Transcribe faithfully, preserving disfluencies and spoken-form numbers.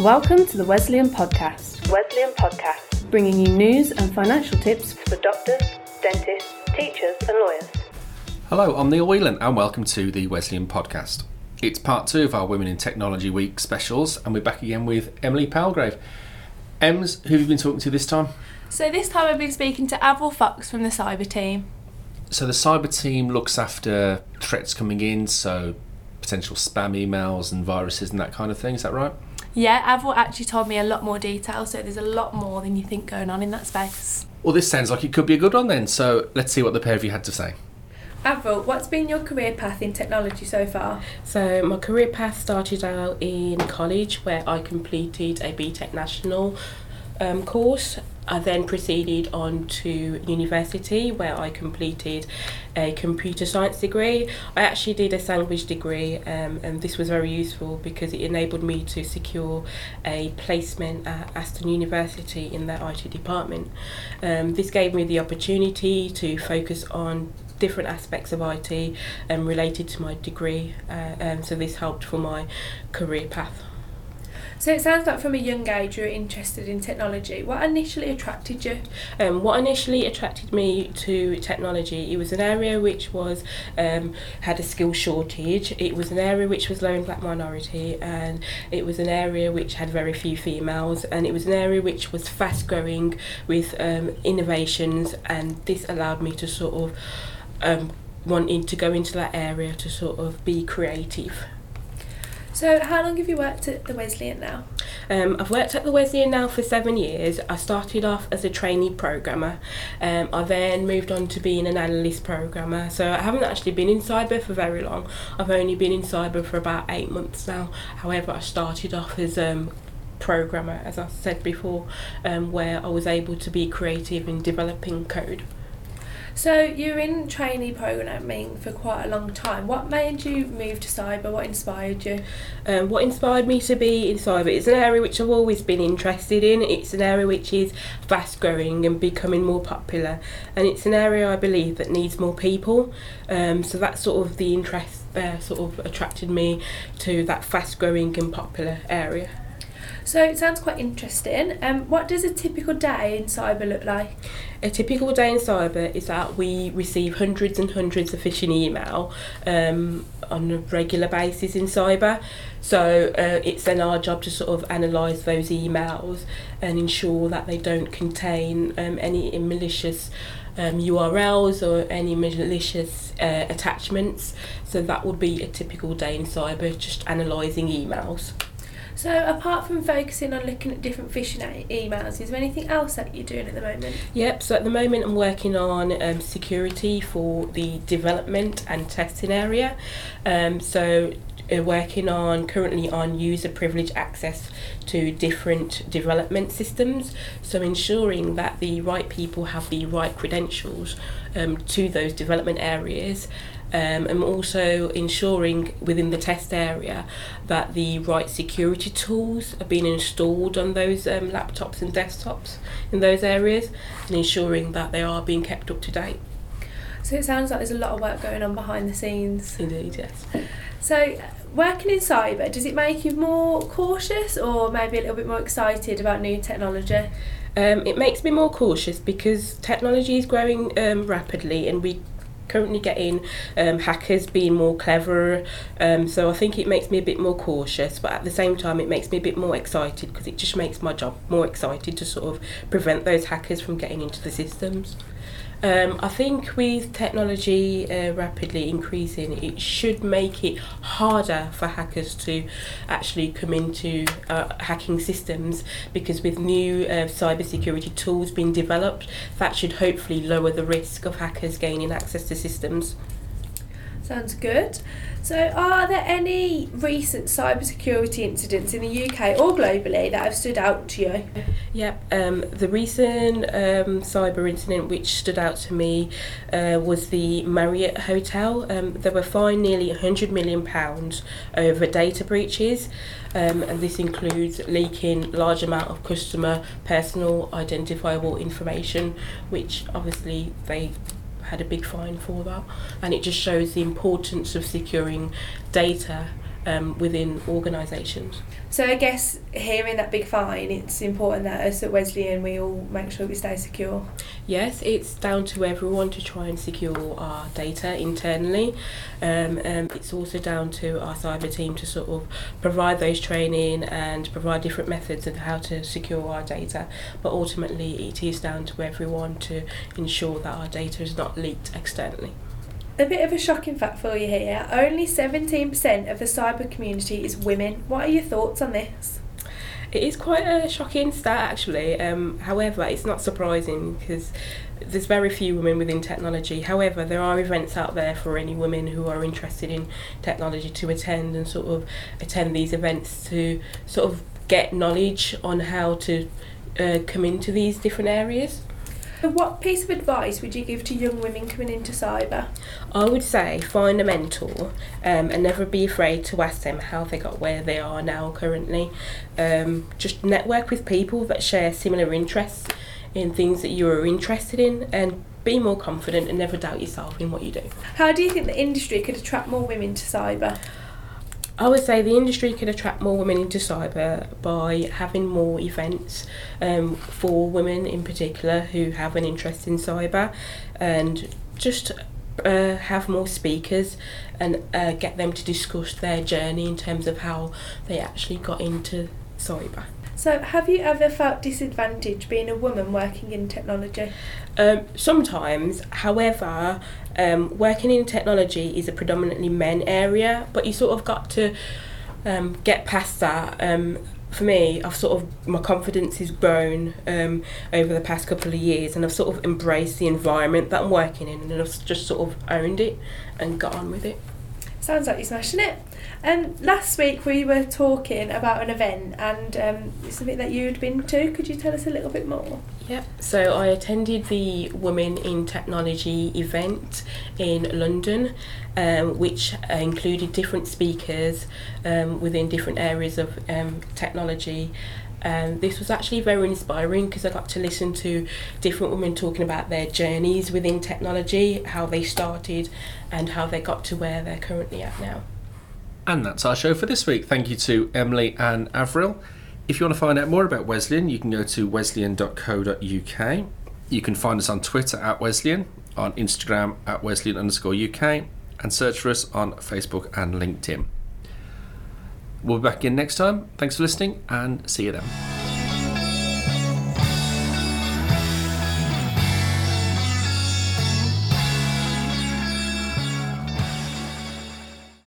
Welcome to the Wesleyan Podcast. Wesleyan Podcast, bringing you news and financial tips for doctors, dentists, teachers and lawyers. Hello, I'm Neil Whelan and welcome to the Wesleyan Podcast. It's part two of our Women in Technology Week specials and we're back again with Emily Palgrave. Ems, who have you been talking to this time? So this time I've been speaking to Avril Fox from the cyber team. So the cyber team looks after threats coming in, so potential spam emails and viruses and that kind of thing, is that right? Yeah, Avril actually told me a lot more detail, so there's a lot more than you think going on in that space. Well, this sounds like it could be a good one then, so let's see what the pair of you had to say. Avril, what's been your career path in technology so far? So my career path started out in college where I completed a B Tech National um, course. I then proceeded on to university where I completed a computer science degree. I actually did a sandwich degree um, and this was very useful because it enabled me to secure a placement at Aston University in their I T department. Um, this gave me the opportunity to focus on different aspects of I T um, related to my degree, uh, um, so this helped for my career path. So it sounds like from a young age you were interested in technology. What initially attracted you? Um, what initially attracted me to technology, it was an area which was um, had a skill shortage, it was an area which was low in black minority, and it was an area which had very few females, and it was an area which was fast growing with um, innovations, and this allowed me to sort of um, wanting to go into that area to sort of be creative. So how long have you worked at the Wesleyan now? Um, I've worked at the Wesleyan now for seven years. I started off as a trainee programmer. Um, I then moved on to being an analyst programmer. So I haven't actually been in cyber for very long. I've only been in cyber for about eight months now. However, I started off as a um, programmer, as I said before, um, where I was able to be creative in developing code. So you're in trainee programming for quite a long time. What made you move to cyber? What inspired you? Um, what inspired me to be in cyber? It's an area which I've always been interested in. It's an area which is fast growing and becoming more popular. And it's an area I believe that needs more people. Um, so that's sort of the interest there, sort of attracted me to that fast growing and popular area. So it sounds quite interesting. Um, what does a typical day in cyber look like? A typical day in cyber is that we receive hundreds and hundreds of phishing email um, on a regular basis in cyber. So uh, it's then our job to sort of analyse those emails and ensure that they don't contain um, any malicious um, U R Ls or any malicious uh, attachments. So that would be a typical day in cyber, just analysing emails. So apart from focusing on looking at different phishing emails, is there anything else that you're doing at the moment? Yep, so at the moment I'm working on um, security for the development and testing area. Um, so uh, working on currently on user privilege access to different development systems. So ensuring that the right people have the right credentials um, to those development areas. Um, and also ensuring within the test area that the right security tools are being installed on those um, laptops and desktops in those areas, and ensuring that they are being kept up to date. So it sounds like there's a lot of work going on behind the scenes. Indeed, yes. So working in cyber, does it make you more cautious or maybe a little bit more excited about new technology? Um, it makes me more cautious because technology is growing um, rapidly and we currently getting um, hackers being more clever, um, so I think it makes me a bit more cautious, but at the same time it makes me a bit more excited because it just makes my job more excited to sort of prevent those hackers from getting into the systems. Um, I think with technology uh, rapidly increasing, it should make it harder for hackers to actually come into uh, hacking systems, because with new uh, cybersecurity tools being developed, that should hopefully lower the risk of hackers gaining access to systems. Sounds good. So are there any recent cybersecurity incidents in the U K or globally that have stood out to you? Yep, um, the recent um, cyber incident which stood out to me uh, was the Marriott Hotel. Um, they were fined nearly one hundred million pounds over data breaches, um, and this includes leaking large amount of customer personal identifiable information, which obviously they had a big fine for that, and it just shows the importance of securing data um, within organisations. So I guess hearing that big fine, it's important that us at Wesleyan we all make sure we stay secure. Yes, it's down to everyone to try and secure our data internally. Um, and it's also down to our cyber team to sort of provide those training and provide different methods of how to secure our data. But ultimately it is down to everyone to ensure that our data is not leaked externally. A bit of a shocking fact for you here, only seventeen percent of the cyber community is women. What are your thoughts on this? It is quite a shocking stat actually, um, however it's not surprising because there's very few women within technology. However, there are events out there for any women who are interested in technology to attend and sort of attend these events to sort of get knowledge on how to uh, come into these different areas. So what piece of advice would you give to young women coming into cyber? I would say find a mentor um, and never be afraid to ask them how they got where they are now currently. Um, just network with people that share similar interests in things that you are interested in and be more confident and never doubt yourself in what you do. How do you think the industry could attract more women to cyber? I would say the industry could attract more women into cyber by having more events um, for women in particular who have an interest in cyber, and just uh, have more speakers and uh, get them to discuss their journey in terms of how they actually got into cyber. So have you ever felt disadvantaged being a woman working in technology? Um, sometimes, however, um, working in technology is a predominantly men area, but you sort of got to um, get past that. Um, for me, I've sort of, my confidence has grown um, over the past couple of years, and I've sort of embraced the environment that I'm working in, and I've just sort of owned it and got on with it. Sounds like you're smashing it. Um, last week we were talking about an event and um, something that you'd been to. Could you tell us a little bit more? Yeah, so I attended the Women in Technology event in London, um, which included different speakers um, within different areas of um, technology. Um, this was actually very inspiring because I got to listen to different women talking about their journeys within technology, how they started and how they got to where they're currently at now. And that's our show for this week. Thank you to Emily and Avril. If you want to find out more about Wesleyan, you can go to wesleyan dot co dot uk. You can find us on Twitter at Wesleyan, on Instagram at Wesleyan underscore UK, and search for us on Facebook and LinkedIn. We'll be back again next time. Thanks for listening and see you then.